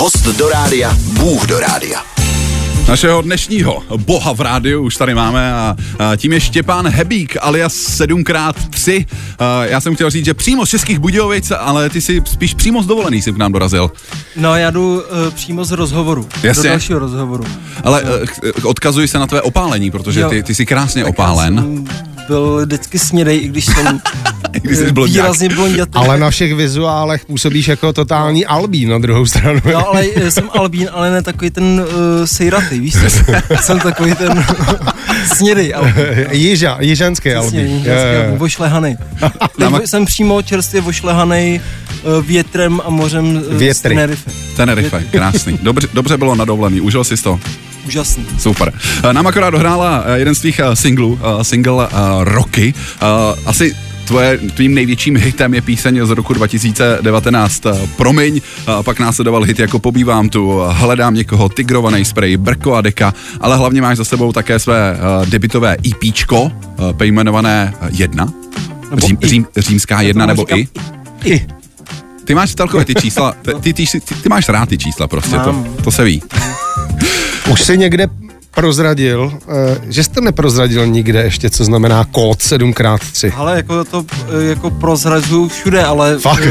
Host do rádia, Bůh do rádia. Našeho dnešního boha v rádiu už tady máme a tím je Štěpán Hebík alias 7x3. Já jsem chtěl říct, že přímo z Českých Budějovic, ale ty jsi spíš přímo z dovolený jsi k nám dorazil. No já jdu přímo z rozhovoru, jasně, do dalšího rozhovoru. Ale odkazuj se na tvé opálení, protože ty jsi krásně opálen. Byl vždycky snědej, i když jsem výrazně blondětý. Ale na všech vizuálech působíš jako totální albín na druhou stranu. No, ale jsem albín, ale ne takový ten sejratý, víš co? Jsem takový ten snědej albín. Jižanský albín. Jižanský albín, vošlehanej. Jsem přímo čerstvě vošlehanej větrem a mořem z Tenerife. Tenerife, krásný. Dobře bylo na dovolený, užil jsi to? Úžasný. Super. Nám akorát dohrála jeden z tvých singlů, single Roky. Asi tvým největším hitem je píseň z roku 2019 Promiň, pak následoval hit jako Pobývám tu, Hledám někoho, Tigrovanej spray, Brko a Deka, ale hlavně máš za sebou také své debitové EPčko, pojmenované Jedna, římská Jedna nebo I. Ty máš celkově ty čísla, ty máš rád ty čísla prostě, to se ví. Už jsi někde prozradil, že jste neprozradil nikde ještě, co znamená kód 7x3. Ale jako to jako prozrazuju všude, ale fakt,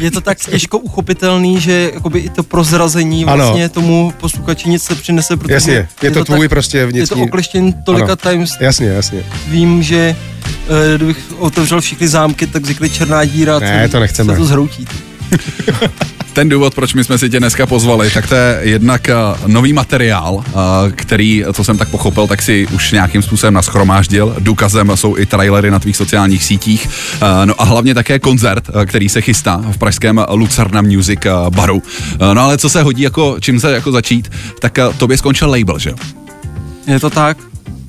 je to tak těžko uchopitelný, že i to prozrazení vlastně tomu posluchači nic nepřinese, protože jasně, je to tvůj tak, prostě vnitřní. Je to okleštěn tolika times. Jasně. Vím, že kdybych otevřel všechny zámky, tak vznikne černá díra. Ne, to nechceme. Se to zhroutí. Ten důvod, proč my jsme si tě dneska pozvali, tak to je jednak nový materiál, který, co jsem tak pochopil, tak si už nějakým způsobem nashromáždil. Důkazem jsou i trailery na tvých sociálních sítích. No a hlavně také koncert, který se chystá v pražském Lucerna Music Baru. No ale co se hodí, čím se začít, tak tobě skončil label, že jo? Je to tak.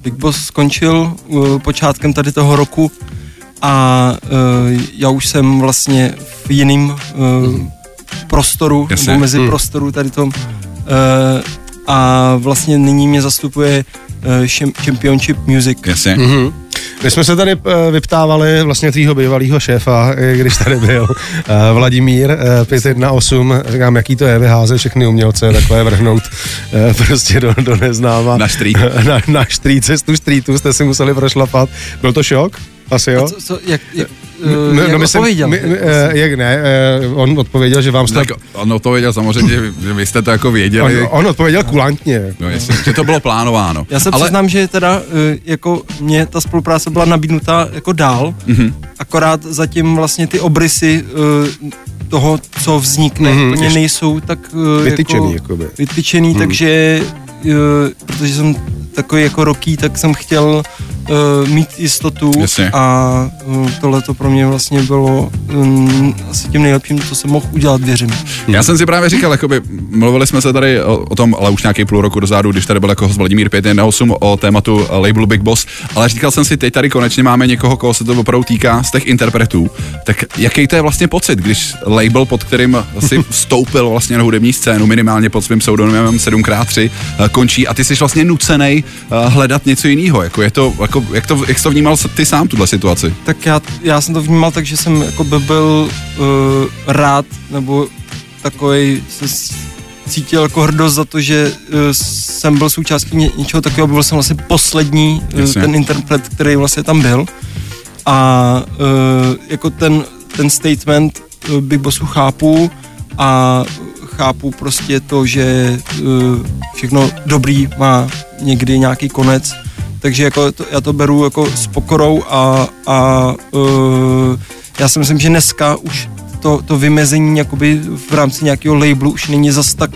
Big Boss skončil počátkem tady toho roku a já už jsem vlastně v jiným prostoru, nebo mezi prostoru tady tom. A vlastně nyní mě zastupuje Championship Music. Jasně. Mm-hmm. My jsme se tady vyptávali vlastně tvýho bývalýho šéfa, když tady byl Vladimír 518, říkám, jaký to je vyházet všechny umělce, takové vrhnout prostě do neznáma. Na štrýt. Na štrýt, cestu štrýtu jste si museli prošlapat. Byl to šok? Asi jo? On odpověděl, že vám jste... Tak on odpověděl samozřejmě, že vy jste to věděli. On odpověděl kulantně. No jestli, že to bylo plánováno. Já se přiznám, že teda mě ta spolupráce byla nabídnuta dál, akorát zatím vlastně ty obrysy toho, co vznikne, mě nejsou tak vytyčený, takže protože jsem takový rocký, tak jsem chtěl mít jistotu. Jasně. A tohle to pro mě vlastně bylo asi tím nejlepším, co jsem mohl udělat, věřím. Já jsem si právě říkal, mluvili jsme se tady o tom, ale už nějaký půl roku dozadu, když tady byl host Vladimír 518 o tématu labelu Big Boss, ale říkal jsem si, teď tady konečně máme někoho, koho se to opravdu týká z těch interpretů, tak jaký to je vlastně pocit, když label, pod kterým si vstoupil vlastně na hudební scénu, minimálně pod svým pseudonymem 7x3, končí a ty jsi vlastně nucenej hledat něco jiného, jak jsi to vnímal ty sám, tuhle situaci? Tak já jsem to vnímal tak, že jsem byl rád, nebo takovej se cítil hrdost za to, že jsem byl součástí něčeho takového, byl jsem vlastně poslední ten interpret, který vlastně tam byl. A ten statement Big Bossu chápu a chápu prostě to, že všechno dobrý má někdy nějaký konec. Takže já to beru s pokorou a já si myslím, že dneska už to vymezení v rámci nějakého labelu už není zas tak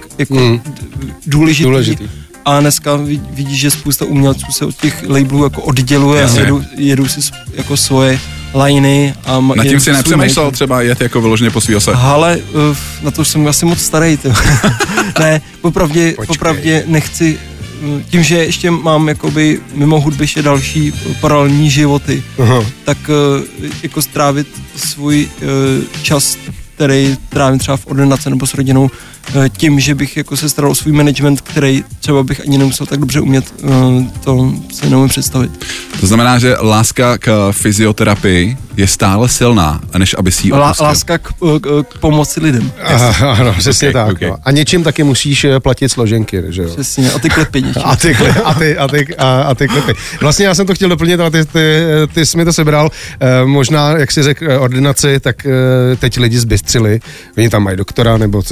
důležitý. A dneska vidíš, že spousta umělců se od těch labelů odděluje. Jasně. A jedou si svoje liney. Na tím si nepřemýšlel třeba jet vyloženě po svýho se? Ale na to už jsem asi moc starý. Ne, popravdě nechci... Tím, že ještě mám mimo hudby ještě další paralelní životy, tak strávit svůj čas který trávím třeba v ordinaci nebo s rodinou, tím, že bych jako se staral o svůj management, který třeba bych ani nemusel tak dobře umět, to si neumím představit. To znamená, že láska k fyzioterapii je stále silná, než aby si ji opustil. Láska k pomoci lidem. Ano, přesně okay, tak. Okay. No. A něčím taky musíš platit složenky, že jo? Přesně, a ty klipy něčím. A ty klipy. Vlastně já jsem to chtěl doplnit, ale ty jsi mi to sebral. Možná, jak jsi řekl, ordinaci, tak teď lidi zbystřili. Oni tam mají doktora, nebo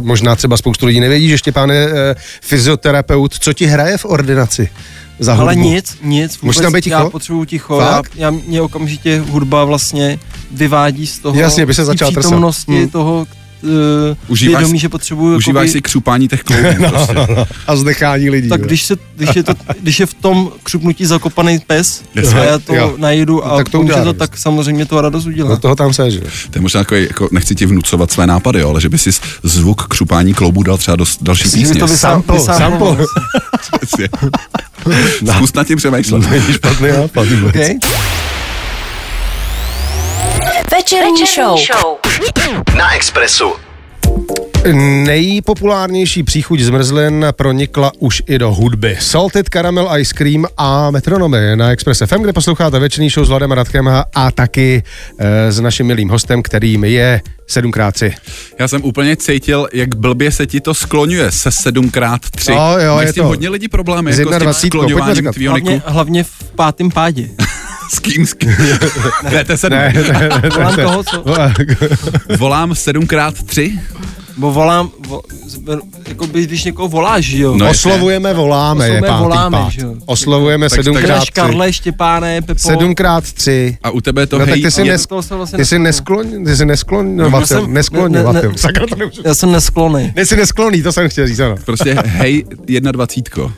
možná třeba spoustu lidí nevědí, že Štěpán je fyzioterapeut. Co ti hraje v ordinaci? Ale nic, vůbec, já potřebuju ticho, mě okamžitě hudba vlastně vyvádí z toho, jasně, by se začal přítomnosti toho vědomí, že potřebuju. Užíváš si křupání těch kloubů prostě. No. A zdechání lidí. Tak když je v tom křupnutí zakopaný pes, yes, a já to najdu a pomůže to, tak samozřejmě to radost udělá. No toho tam se, že? To je možná takový, jako nechci ti vnucovat své nápady, jo, ale že by si zvuk křupání kloubů dal třeba do další písně. To sample. Zkus na tím přemýšlet. Není špatný nápad. Večerní show na Expressu. Nejpopulárnější příchuť zmrzlin pronikla už i do hudby. Salted Caramel Ice Cream a metronomy na Express FM, kde posloucháte večerní show s Vladem a Radkem a taky s naším milým hostem, kterým je 7x3. Já jsem úplně cítil, jak blbě se ti to skloňuje se 7x3. No, jo, je s tím to hodně lidí problémy, jako s tím skloňováním tvýho niku. Hlavně v pátém pádě. S kým? Ne. Volám toho, co? Volám 7x3? Bo jako když někoho voláš, jo. No oslovujeme, voláme, je pátý pád. Oslovujeme 7x3. Karle, Štěpáne, Pepo. 7x3. A u tebe je to, no, hej. Ty jsi neskloňovatel. Sakra, to nemůžu. Já jsem nesklonný. Ne, jsi nesklonný, to jsem chtěl říct, ano. Prostě hej, 21.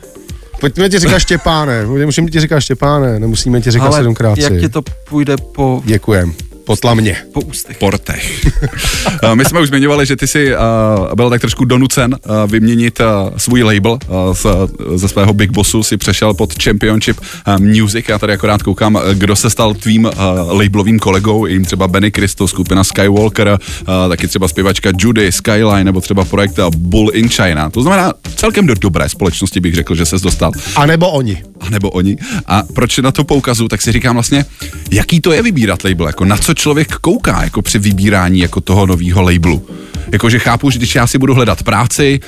Pojďme ti říkat Štěpáne, musíme ti říkat Štěpáne, nemusíme ti říkat 7x3. Jak ti to půjde po... Děkujem. Potlamně. Po ústech. Portech. My jsme už zmiňovali, že ty jsi byl tak trošku donucen vyměnit svůj label. Ze svého Big Bossu si přešel pod Championship Music. Já tady akorát koukám, kdo se stal tvým labelovým kolegou. Jím třeba Benny Cristo, skupina Skywalker, taky třeba zpěvačka Judy, Skyline, nebo třeba projekt Bull in China. To znamená, celkem do dobré společnosti bych řekl, že ses dostal. A nebo oni. A proč na to poukazu, tak si říkám vlastně, jaký to je vybírat label, jako na co člověk kouká jako při vybírání jako toho nového labelu. Jakože chápu, že když já si budu hledat práci,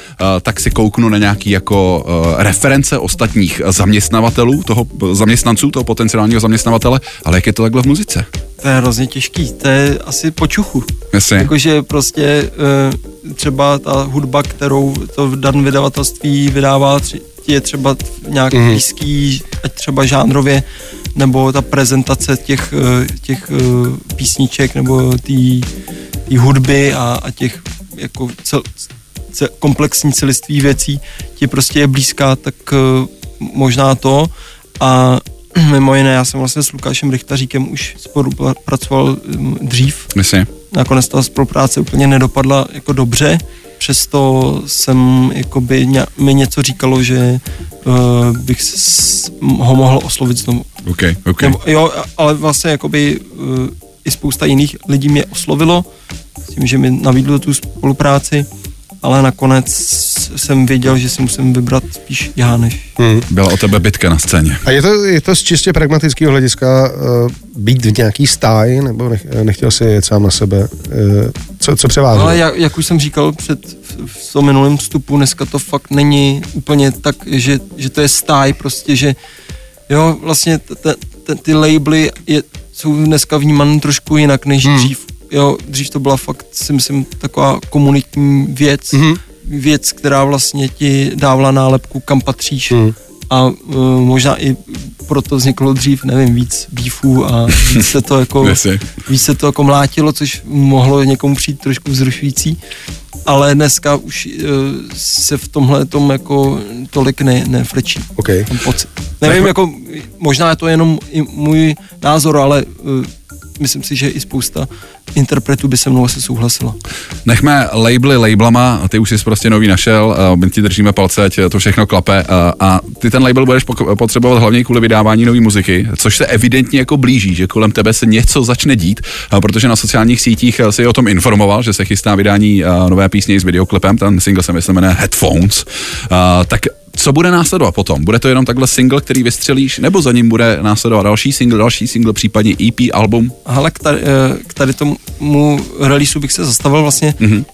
tak si kouknu na nějaký jako reference ostatních zaměstnavatelů, toho potenciálního zaměstnavatele, ale jak je to takhle v muzice? To je hrozně těžký, to je asi po čuchu. Jakože prostě třeba ta hudba, kterou to v daném vydavatelství vydává, je třeba nějak blízký, ať třeba žánrově, nebo ta prezentace těch písniček, nebo té hudby a těch jako komplexní celiství věcí ti prostě je blízká, tak možná to. A mimo jiné, já jsem vlastně s Lukášem Rychtaříkem už spolupracoval dřív. Nakonec ta spolupráce úplně nedopadla jako dobře, přesto jsem, jakoby, mi něco říkalo, že bych ho mohl oslovit znovu. OK. Nebo, jo, ale vlastně, jakoby, i spousta jiných lidí mě oslovilo s tím, že mi nabídlo tu spolupráci, ale nakonec jsem věděl, že si musím vybrat spíš já než. Byla o tebe bitka na scéně. A je to z čistě pragmatického hlediska být v nějaký stáji, nebo nechtěl si jet sám na sebe? Co převáží? Ale jak už jsem říkal v tom minulém vstupu, dneska to fakt není úplně tak, že to je stáj, prostě, že jo, vlastně ty labely jsou dneska vnímané trošku jinak než dřív. Jo, dřív to byla fakt, si myslím, taková komunitní věc, věc, která vlastně ti dávala nálepku, kam patříš, a možná i proto vzniklo dřív, nevím, víc beefů a víc se to jako mlátilo, což mohlo někomu přijít trošku vzrušující, ale dneska už se v tomhle tom jako tolik nefrčí. Okay. Nevím, jako možná je to jenom můj názor, ale myslím si, že i spousta interpretů by se mnou asi souhlasila. Nechme labely lablama, ty už jsi prostě nový našel, my ti držíme palce, ať to všechno klape a ty ten label budeš potřebovat hlavně kvůli vydávání nový muziky, což se evidentně jako blíží, že kolem tebe se něco začne dít, protože na sociálních sítích si o tom informoval, že se chystá vydání nové písně i s videoklipem, ten single se jmenuje Headphones, tak co bude následovat potom? Bude to jenom takhle single, který vystřelíš, nebo za ním bude následovat další single, případně EP, album? Hele, k tady tomu releaseu bych se zastavil vlastně. Mm-hmm.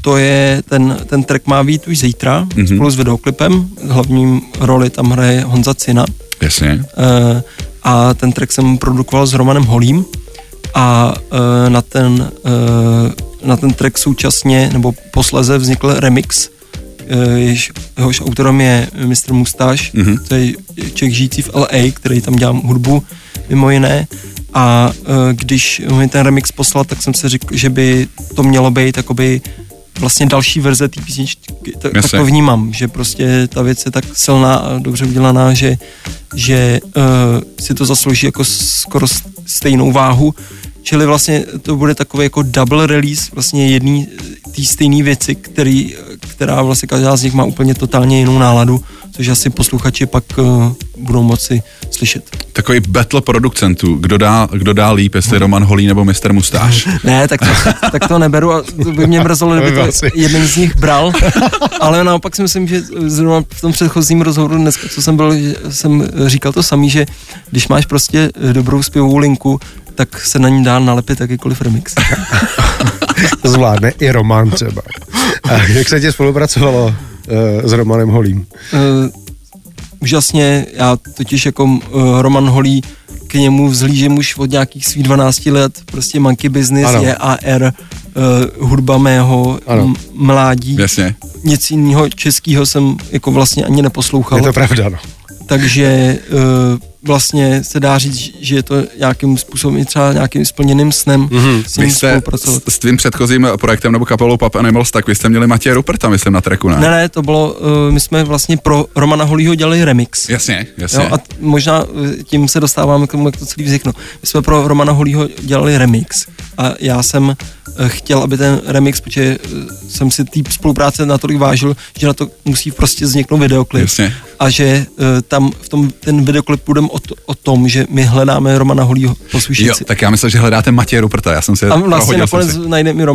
To je, ten track má být už zítra, mm-hmm. spolu s videoklipem. Hlavní roli tam hraje Honza Cina. Jasně. A ten track jsem produkoval s Romanem Holým a na ten track současně, nebo posléze vznikl remix, jehož autorem je Mr. Mustache, mm-hmm. to je Čech žijící v LA, který tam dělám hudbu mimo jiné, a když mi ten remix poslal, tak jsem si řekl, že by to mělo být jakoby vlastně další verze té písničky, tak to vnímám, že prostě ta věc je tak silná a dobře udělaná, že si to zaslouží jako skoro stejnou váhu, čili vlastně to bude takový jako double release vlastně jedný té stejné věci, která vlastně každá z nich má úplně totálně jinou náladu, což asi posluchači pak budou moci slyšet. Takový battle producentů, kdo dá líp, jestli Roman Holý nebo Mr. Mustache. Ne, tak to neberu a to by mě mrzelo, kdyby to jeden z nich bral, ale naopak si myslím, že zrovna v tom předchozím rozhovoru dneska, co jsem byl, jsem říkal to samý, že když máš prostě dobrou zpěvovou linku, tak se na ní dá nalepit jakýkoliv remix. To zvládne i Roman třeba. A jak se tě spolupracovalo s Romanem Holým? Úžasně, já totiž jako Roman Holý, k němu vzhlížím už od nějakých svých 12 let, prostě Monkey Business, ano. je AR, hudba mého mládí. Jasně. Nic jiného českého jsem jako vlastně ani neposlouchal. Je to pravda, no. Takže vlastně se dá říct, že je to nějakým způsobem třeba nějakým splněným snem s ním spolupracovat. S tvým předchozím projektem nebo kapelou Pub Animals, tak vy jste měli Matěje Rupperta, myslím, na tracku, ne? Ne, to bylo, my jsme vlastně pro Romana Holýho dělali remix. Jasně. Jo, a možná tím se dostáváme k tomu, jak to celý vzniklo. My jsme pro Romana Holýho dělali remix a já jsem chtěl, aby ten remix, protože jsem si té spolupráce natolik vážil, že na to musí prostě vzniknout videoklip. Jasně. A že tam v tom ten videoklip budeme o tom, že my hledáme Romana Holýho po slyšící. Tak já myslel, že hledáte Matěje Rupperta, já jsem se prohodil. A vlastně nakonec najdeme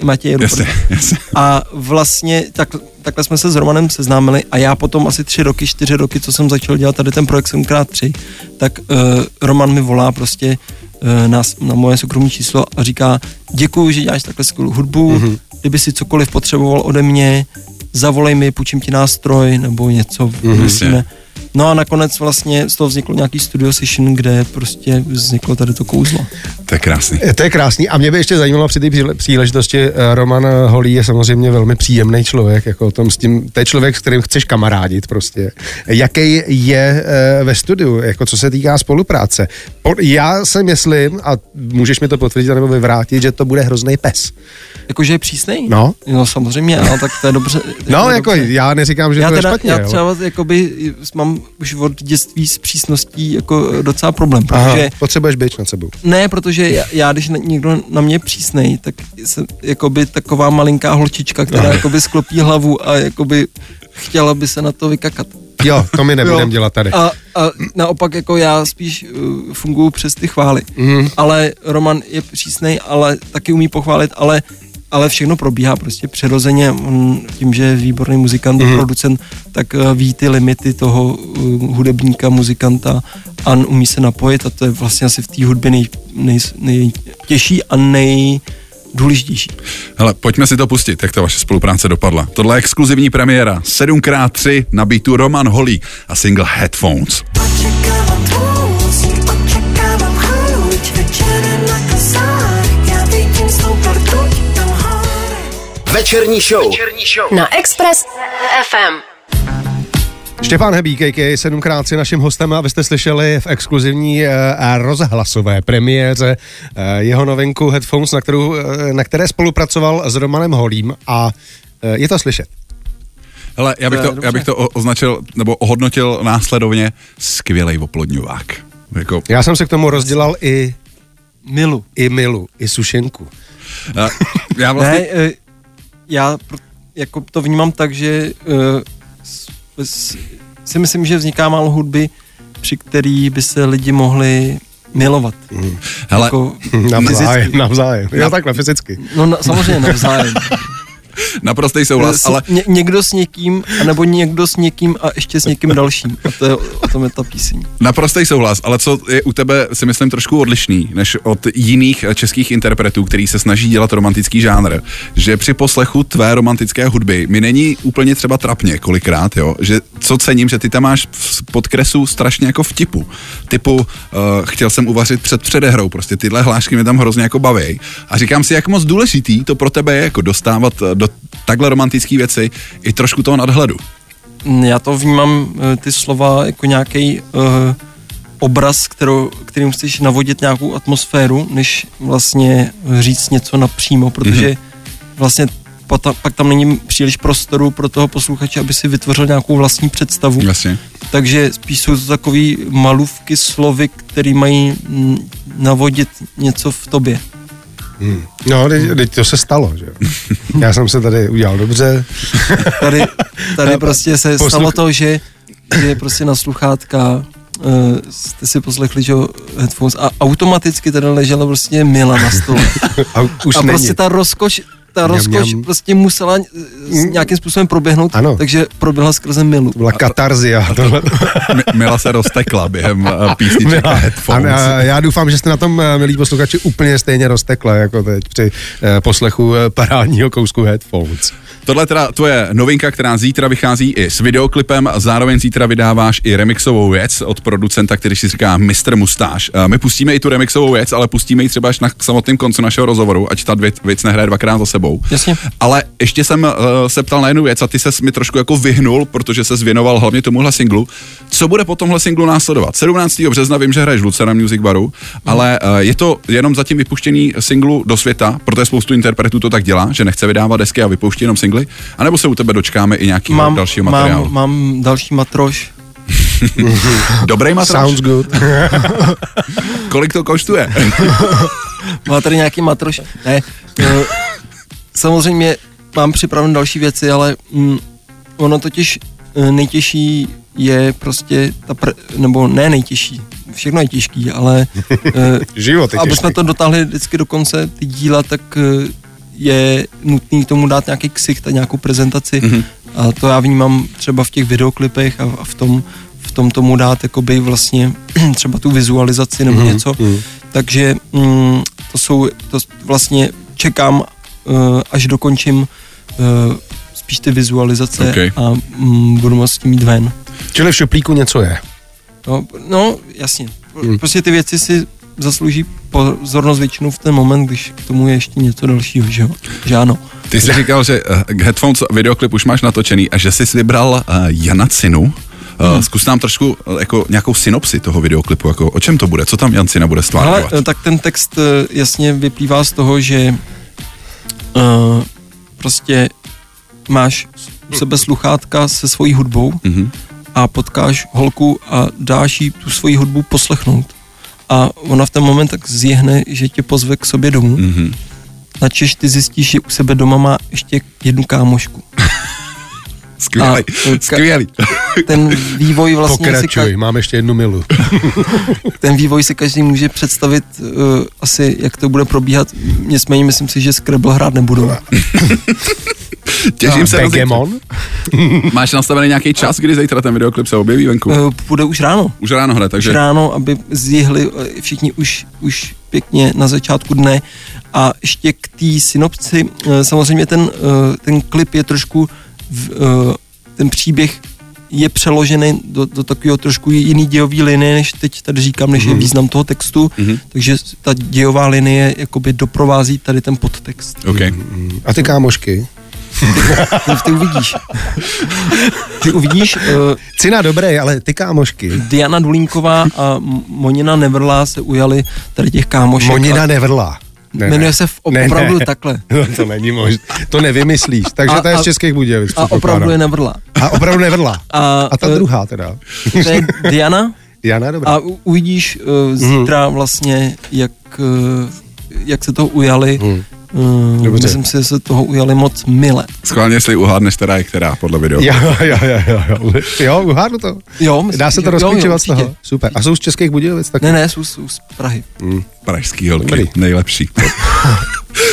i Matěje Rupperta. Jasně. A vlastně takhle jsme se s Romanem seznámili a já potom asi 4 roky, co jsem začal dělat tady ten projekt 7x3, tak Roman mi volá prostě na moje soukromé číslo a říká: děkuju, že děláš takhle skvělou hudbu, mm-hmm. kdyby si cokoliv potřeboval ode mě, zavolej mi, půjčím ti nástroj nebo něco. Mm-hmm. No a nakonec vlastně z toho vzniklo nějaký studio session, kde prostě vzniklo tady to kouzlo. To je krásný. A mě by ještě zajímalo při té příležitosti, Roman Holý je samozřejmě velmi příjemný člověk, jako to je člověk, s kterým chceš kamarádit prostě. Jaký je ve studiu, jako co se týká spolupráce? Já si myslím, a můžeš mi to potvrdit nebo vyvrátit, že to bude hrozný pes. Jakože je přísnej? No samozřejmě, ale tak to je dobře. Jako dobře. Já neříkám, že já to je špatně. Já třeba jakoby mám už od dětství s přísností jako docela problém, protože... Aha, potřebuješ být nad sebou. Ne, protože já když někdo na mě přísnej, tak jsem jakoby taková malinká holčička, která jakoby sklopí hlavu a jakoby chtěla by se na to vykakat. Jo, to my nebudeme dělat tady. A naopak jako já spíš funguji přes ty chvály. Mm. Ale Roman je přísnej, ale taky umí pochválit, ale všechno probíhá prostě přirozeně. On tím, že je výborný muzikant, producent, tak ví ty limity toho hudebníka, muzikanta a umí se napojit a to je vlastně asi v té hudbě nejtěžší a nejdůležitější. Hele, pojďme si to pustit, jak ta vaše spolupráce dopadla. Tohle je exkluzivní premiéra 7x3 na beatu Roman Holý a single Headphones. Večerní show na Express FM. Štěpán Hebík, a.k.a. 7x3 naším hostem, a vy jste slyšeli v exkluzivní rozhlasové premiéře jeho novinku Headphones, na které spolupracoval s Romanem Holým, a je to slyšet. Hele, já bych to označil nebo ohodnotil následovně: skvělej oplodňovák. Jako... Já jsem se k tomu rozdělal i milu, i sušenku. Já vlastně... Ne, já jako to vnímám tak, že si myslím, že vzniká málo hudby, při který by se lidi mohli milovat. Hele, jako navzájem. Jo, takhle, fyzicky. No samozřejmě navzájem. Naprostej souhlas, ale... Někdo s někým, anebo někdo s někým a ještě s někým dalším. A to je, o tom je ta píseň. Naprostej souhlas, ale co je u tebe, si myslím, trošku odlišný, než od jiných českých interpretů, který se snaží dělat romantický žánr, že při poslechu tvé romantické hudby mi není úplně třeba trapně kolikrát, jo, že co cením, že ty tam máš v podkresu strašně jako vtipu. Typu, chtěl jsem uvařit před předehrou, prostě tyhle hlášky mě tam hrozně jako baví. A říkám si, jak moc důležitý to pro tebe je jako dostávat do takhle romantické věci i trošku toho nadhledu. Já to vnímám ty slova jako nějaký obraz, kterým chceš navodit nějakou atmosféru, než vlastně říct něco napřímo, protože vlastně pak tam není příliš prostoru pro toho posluchače, aby si vytvořil nějakou vlastní představu. Vlastně. Takže spíš jsou to takový malůvky slovy, které mají navodit něco v tobě. No, teď to se stalo, že jo. Já jsem se tady udělal dobře. Tady prostě se stalo to, že prostě na sluchátka jste si poslechli, že headphones a automaticky tady ležela prostě Mila na stole. A prostě ta rozkoš... prostě musela nějakým způsobem proběhnout, ano. Takže proběhla skrze Milu. To byla katarzia. Mila se roztekla během písniček a headphones. A já doufám, že jste na tom, milí posluchači, úplně stejně roztekla, jako teď při poslechu parádního kousku headphones. Tohle teda tvoje novinka, která zítra vychází i s videoklipem, zároveň zítra vydáváš i remixovou věc od producenta, který si říká Mr. Mustache. My pustíme i tu remixovou věc, ale pustíme ji třeba až na samotném konci našeho rozhovoru, ať ta věc nehraje dvakrát za sebou. Jasně. Ale ještě jsem se ptal na jednu věc a ty ses mi trošku jako vyhnul, protože ses věnoval hlavně tomuhle singlu. Co bude po tomhle singlu následovat? 17. března vím, že hraješ v Lucerna Music Baru, ale je to jenom zatím vypuštěný singlu do světa, protože spoustu interpretů to tak dělá, že nechce vydávat desky a vypouští jenom singly. A nebo se u tebe dočkáme i nějakého dalšího materiálu? Mám další matroš. Dobrý matroš. Sounds good. Kolik to koštuje? Má tady nějaký matroš? Ne. Samozřejmě mám připravené další věci, ale ono totiž nejtěžší je prostě nebo ne nejtěžší, všechno je těžký, ale život je těžký. Aby jsme to dotáhli vždycky do konce ty díla, tak je nutný tomu dát nějaký ksicht a nějakou prezentaci. A to já vnímám třeba v těch videoklipech a v tom tomu dát jakoby vlastně třeba tu vizualizaci nebo něco. Takže to vlastně čekám, až dokončím spíš ty vizualizace a budu moct s tím jít ven. Čili v šuplíku něco je? No jasně. Prostě ty věci si zaslouží pozornost většinou v ten moment, když k tomu je ještě něco dalšího, že jo? Že ano. Ty jsi říkal, že headphones videoklip už máš natočený a že jsi vybral Jana Cinu. Zkus nám trošku jako nějakou synopsi toho videoklipu, jako o čem to bude, co tam Jan Cina bude stvárovat? Ale tak ten text jasně vyplývá z toho, že prostě máš u sebe sluchátka se svojí hudbou a potkáš holku a dáš jí tu svoji hudbu poslechnout. A ona v ten moment tak zjehne, že tě pozve k sobě domů. Načež ty zjistíš, že u sebe doma má ještě jednu kámošku. Skvělý. Ten vývoj vlastně... Pokračuj, mám ještě jednu Milu. Ten vývoj si každý může představit asi, jak to bude probíhat. Nicméně myslím si, že Scrabble hrát nebudu. Těším se. Pokémon? Máš nastavený nějaký čas, kdy zítra ten videoklip se objeví venku? Bude už ráno. Už ráno hra, takže... Už ráno, aby zjihli všichni už pěkně na začátku dne. A ještě k té synopci. Samozřejmě ten klip je trošku... ten příběh je přeložený do takového trošku jiný dějový linie, než teď tady říkám, než je význam toho textu, takže ta dějová linie jakoby doprovází tady ten podtext. Okay. A ty kámošky? Ty uvidíš. Ty uvidíš. Cina dobré, ale ty kámošky. Diana Dulínková a Monina Neverla se ujali tady těch kámošek. Monina Neverla. Jmenuje se opravdu takhle. No, to není možné. To nevymyslíš. Takže ta je z Českých Budějovic. A opravdu je Nevrla. A ta druhá teda. To je Diana Diana, dobrá. A uvidíš zítra vlastně, jak se toho ujali. Myslím si, že se toho ujali moc mile. Schválně, jestli uhádneš teda je která podle videa. Jo, uhádnu to. Jo, myslím, dá se to rozklíčovat z toho. Super. A jsou z Českých Budějovic taky? Ne, jsou z Prahy. Pražský holky, dobrý. Nejlepší.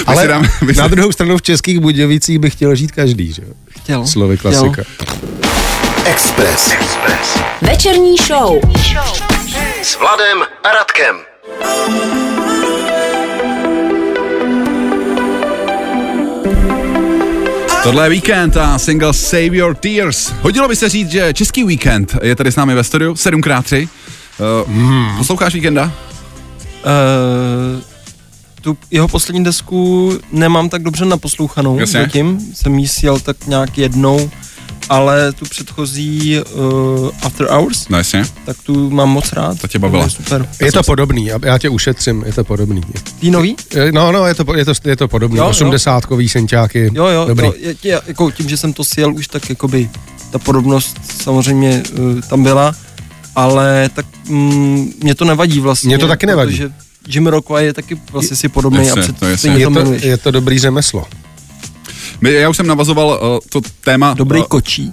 Ale dáme, na druhou stranu v Českých Budějovicích by chtěl žít každý, že jo? Chtěl. Slovy klasika. Express. Večerní show. S Vladem a Radkem. Tohle je Weekend a single Save Your Tears. Hodilo by se říct, že český Weekend je tady s námi ve studiu 7x3. Posloucháš Weekenda? Tu jeho poslední desku nemám tak dobře naposlouchanou. Jasně. Zatím jsem jí sjel tak nějak jednou, ale tu předchozí After Hours, no jasně, tak tu mám moc rád. To tě bavila. Je super. Je to podobný, já tě ušetřím, je to podobný. Ty nový? No, je to podobný, 80kový senťáky. Jo, dobrý. Jako tím, že jsem to sjel už, tak jakoby ta podobnost samozřejmě tam byla, ale tak mě to nevadí vlastně. Mě to taky nevadí. Jim Rockway je taky vlastně si podobný a předtím to jmenuješ. Je to dobrý řemeslo. Já už jsem navazoval to téma... Dobrý kočí.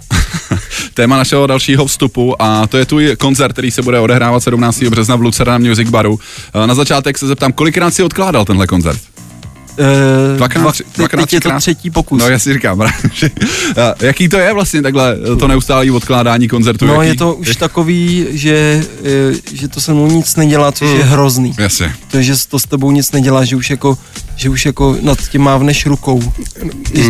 Téma našeho dalšího vstupu a to je tvůj koncert, který se bude odehrávat 17. března v Lucerna Music Baru. Na začátek se zeptám, kolikrát si odkládal tenhle koncert? Dvakrát, teď je to třetí pokus. No já si říkám, že, jaký to je vlastně takhle to neustálé odkládání koncertu? No jaký? Je to už takový, že to se mnou nic nedělá, což je hrozný. Jasně. To je, že to s tebou nic nedělá, že už jako nad tím mávneš rukou.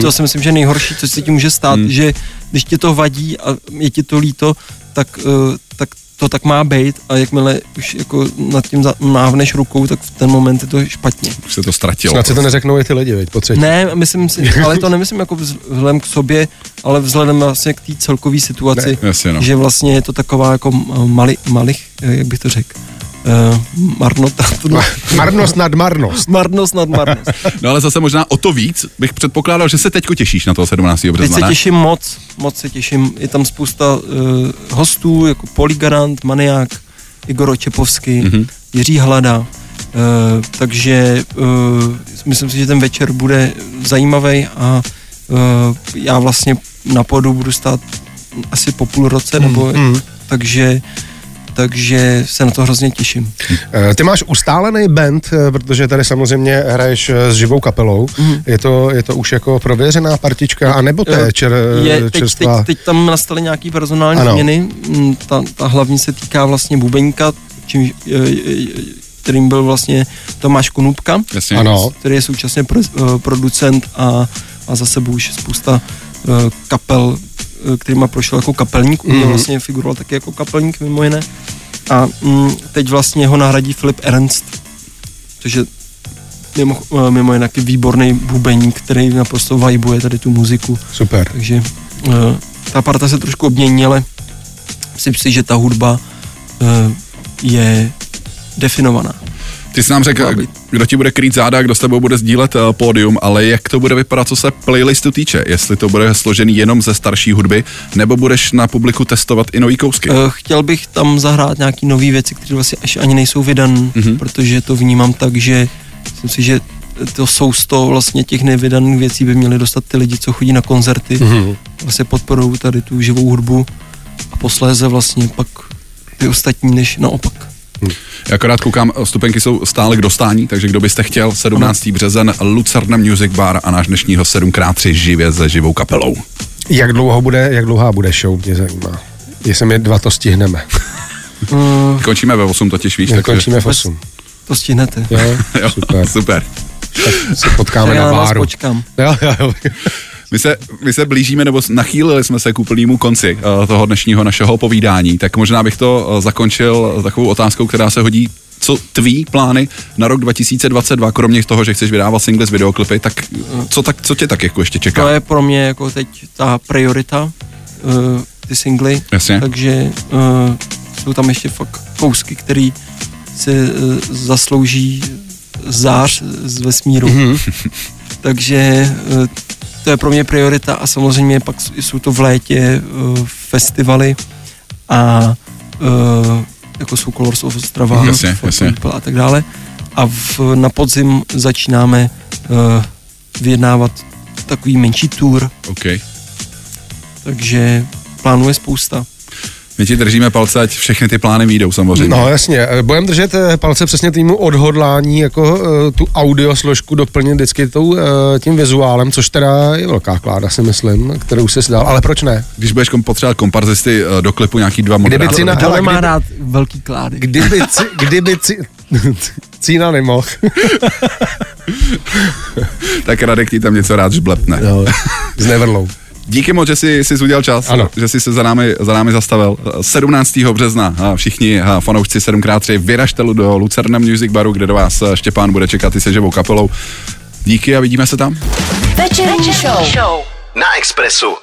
To si myslím, že nejhorší, co se ti může stát, že když tě to vadí a je ti to líto, tak to tak má být a jakmile už jako nad tím mávneš rukou, tak v ten moment je to špatně. Už se to ztratilo. Snad si to neřeknou i ty lidi, veď, po třetí. Ne, myslím si, ale to nemyslím jako vzhledem k sobě, ale vzhledem vlastně k té celkové situaci, jasně, no. Že vlastně je to taková jako malich, jak bych to řekl, Marnost nad marnost. No ale zase možná o to víc bych předpokládal, že se teďko těšíš na toho 17. března. Teď se těším moc se těším. Je tam spousta hostů, jako Poligarant, Maniák, Igor Očepovský, Jiří Hlada, takže myslím si, že ten večer bude zajímavý a já vlastně na podu budu stát asi po půl roce, takže se na to hrozně těším. Ty máš ustálený band, protože tady samozřejmě hraješ s živou kapelou. Je to už jako prověřená partička, anebo to je čerstvá? Teď tam nastaly nějaký personální změny. Ta hlavní se týká vlastně bubeníka, kterým byl vlastně Tomáš Konupka, který je současně producent a za sebou už spousta kapel, kterýma prošel jako kapelník, on vlastně figuroval taky jako kapelník mimo jiné a teď vlastně ho nahradí Filip Ernst, což je mimo jinak výborný bubeník, který naprosto vibuje tady tu muziku. Super. Takže ta parta se trošku obmění, ale myslím si, že ta hudba je definovaná. Ty jsi nám řekl, kdo ti bude krýt záda, kdo s tebou bude sdílet pódium, ale jak to bude vypadat, co se playlistu týče? Jestli to bude složený jenom ze starší hudby, nebo budeš na publiku testovat i nový kousky? Chtěl bych tam zahrát nějaký nový věci, které vlastně až ani nejsou vydané, protože to vnímám tak, že myslím si, že to sousto vlastně těch nevydaných věcí by měli dostat ty lidi, co chodí na koncerty, vlastně podporují tady tu živou hudbu a posléze vlastně pak ty ostatní než naopak. Já akorát koukám, vstupenky jsou stále k dostání, takže kdo byste chtěl, 17. březen, Lucerna Music Bar a náš dnešního 7x3 živě se živou kapelou. Jak dlouhá bude show, mě zajímá. Jestli my dva to stihneme. Končíme ve 8 totiž, víš? Končíme v 8. To stihnete. Jo, super. Tak se potkáme na baru. Já vás počkám. Jo. My se blížíme, nebo nachýlili jsme se k úplnému konci toho dnešního našeho povídání, tak možná bych to zakončil takovou otázkou, která se hodí. Co tvý plány na rok 2022, kromě toho, že chceš vydávat singly z videoklipy, tak co tě tak jako ještě čeká? To je pro mě jako teď ta priorita, ty singly, jasně. Takže jsou tam ještě fakt kousky, které se zaslouží zář z vesmíru. Takže to je pro mě priorita a samozřejmě pak jsou to v létě festivaly a jako jsou Colors of Strava, a tak dále. A na podzim začínáme vyjednávat takový menší tour. Okay. Takže plánuje spousta. My ti držíme palce, ať všechny ty plány vyjdou samozřejmě. No jasně, budeme držet palce přesně týmu odhodlání, jako tu audio složku doplnit vždycky tím vizuálem, což teda je velká kláda, si myslím, kterou jsi dal, ale proč ne? Když budeš potřebovat komparzisty do klipu nějaký dva moderátory. Kdyby Cina, ale má rád velký klády. Cina nemohl. Tak Radek ti tam něco rád žblepne. No, s Neverlou. Díky moc, že jsi udělal čas, ano. Že jsi se za námi zastavil. 17. března všichni fanoušci 7x3 vyražte do Lucerna Music Baru, kde do vás Štěpán bude čekat i se živou kapelou. Díky a vidíme se tam. Večerní show na Expressu.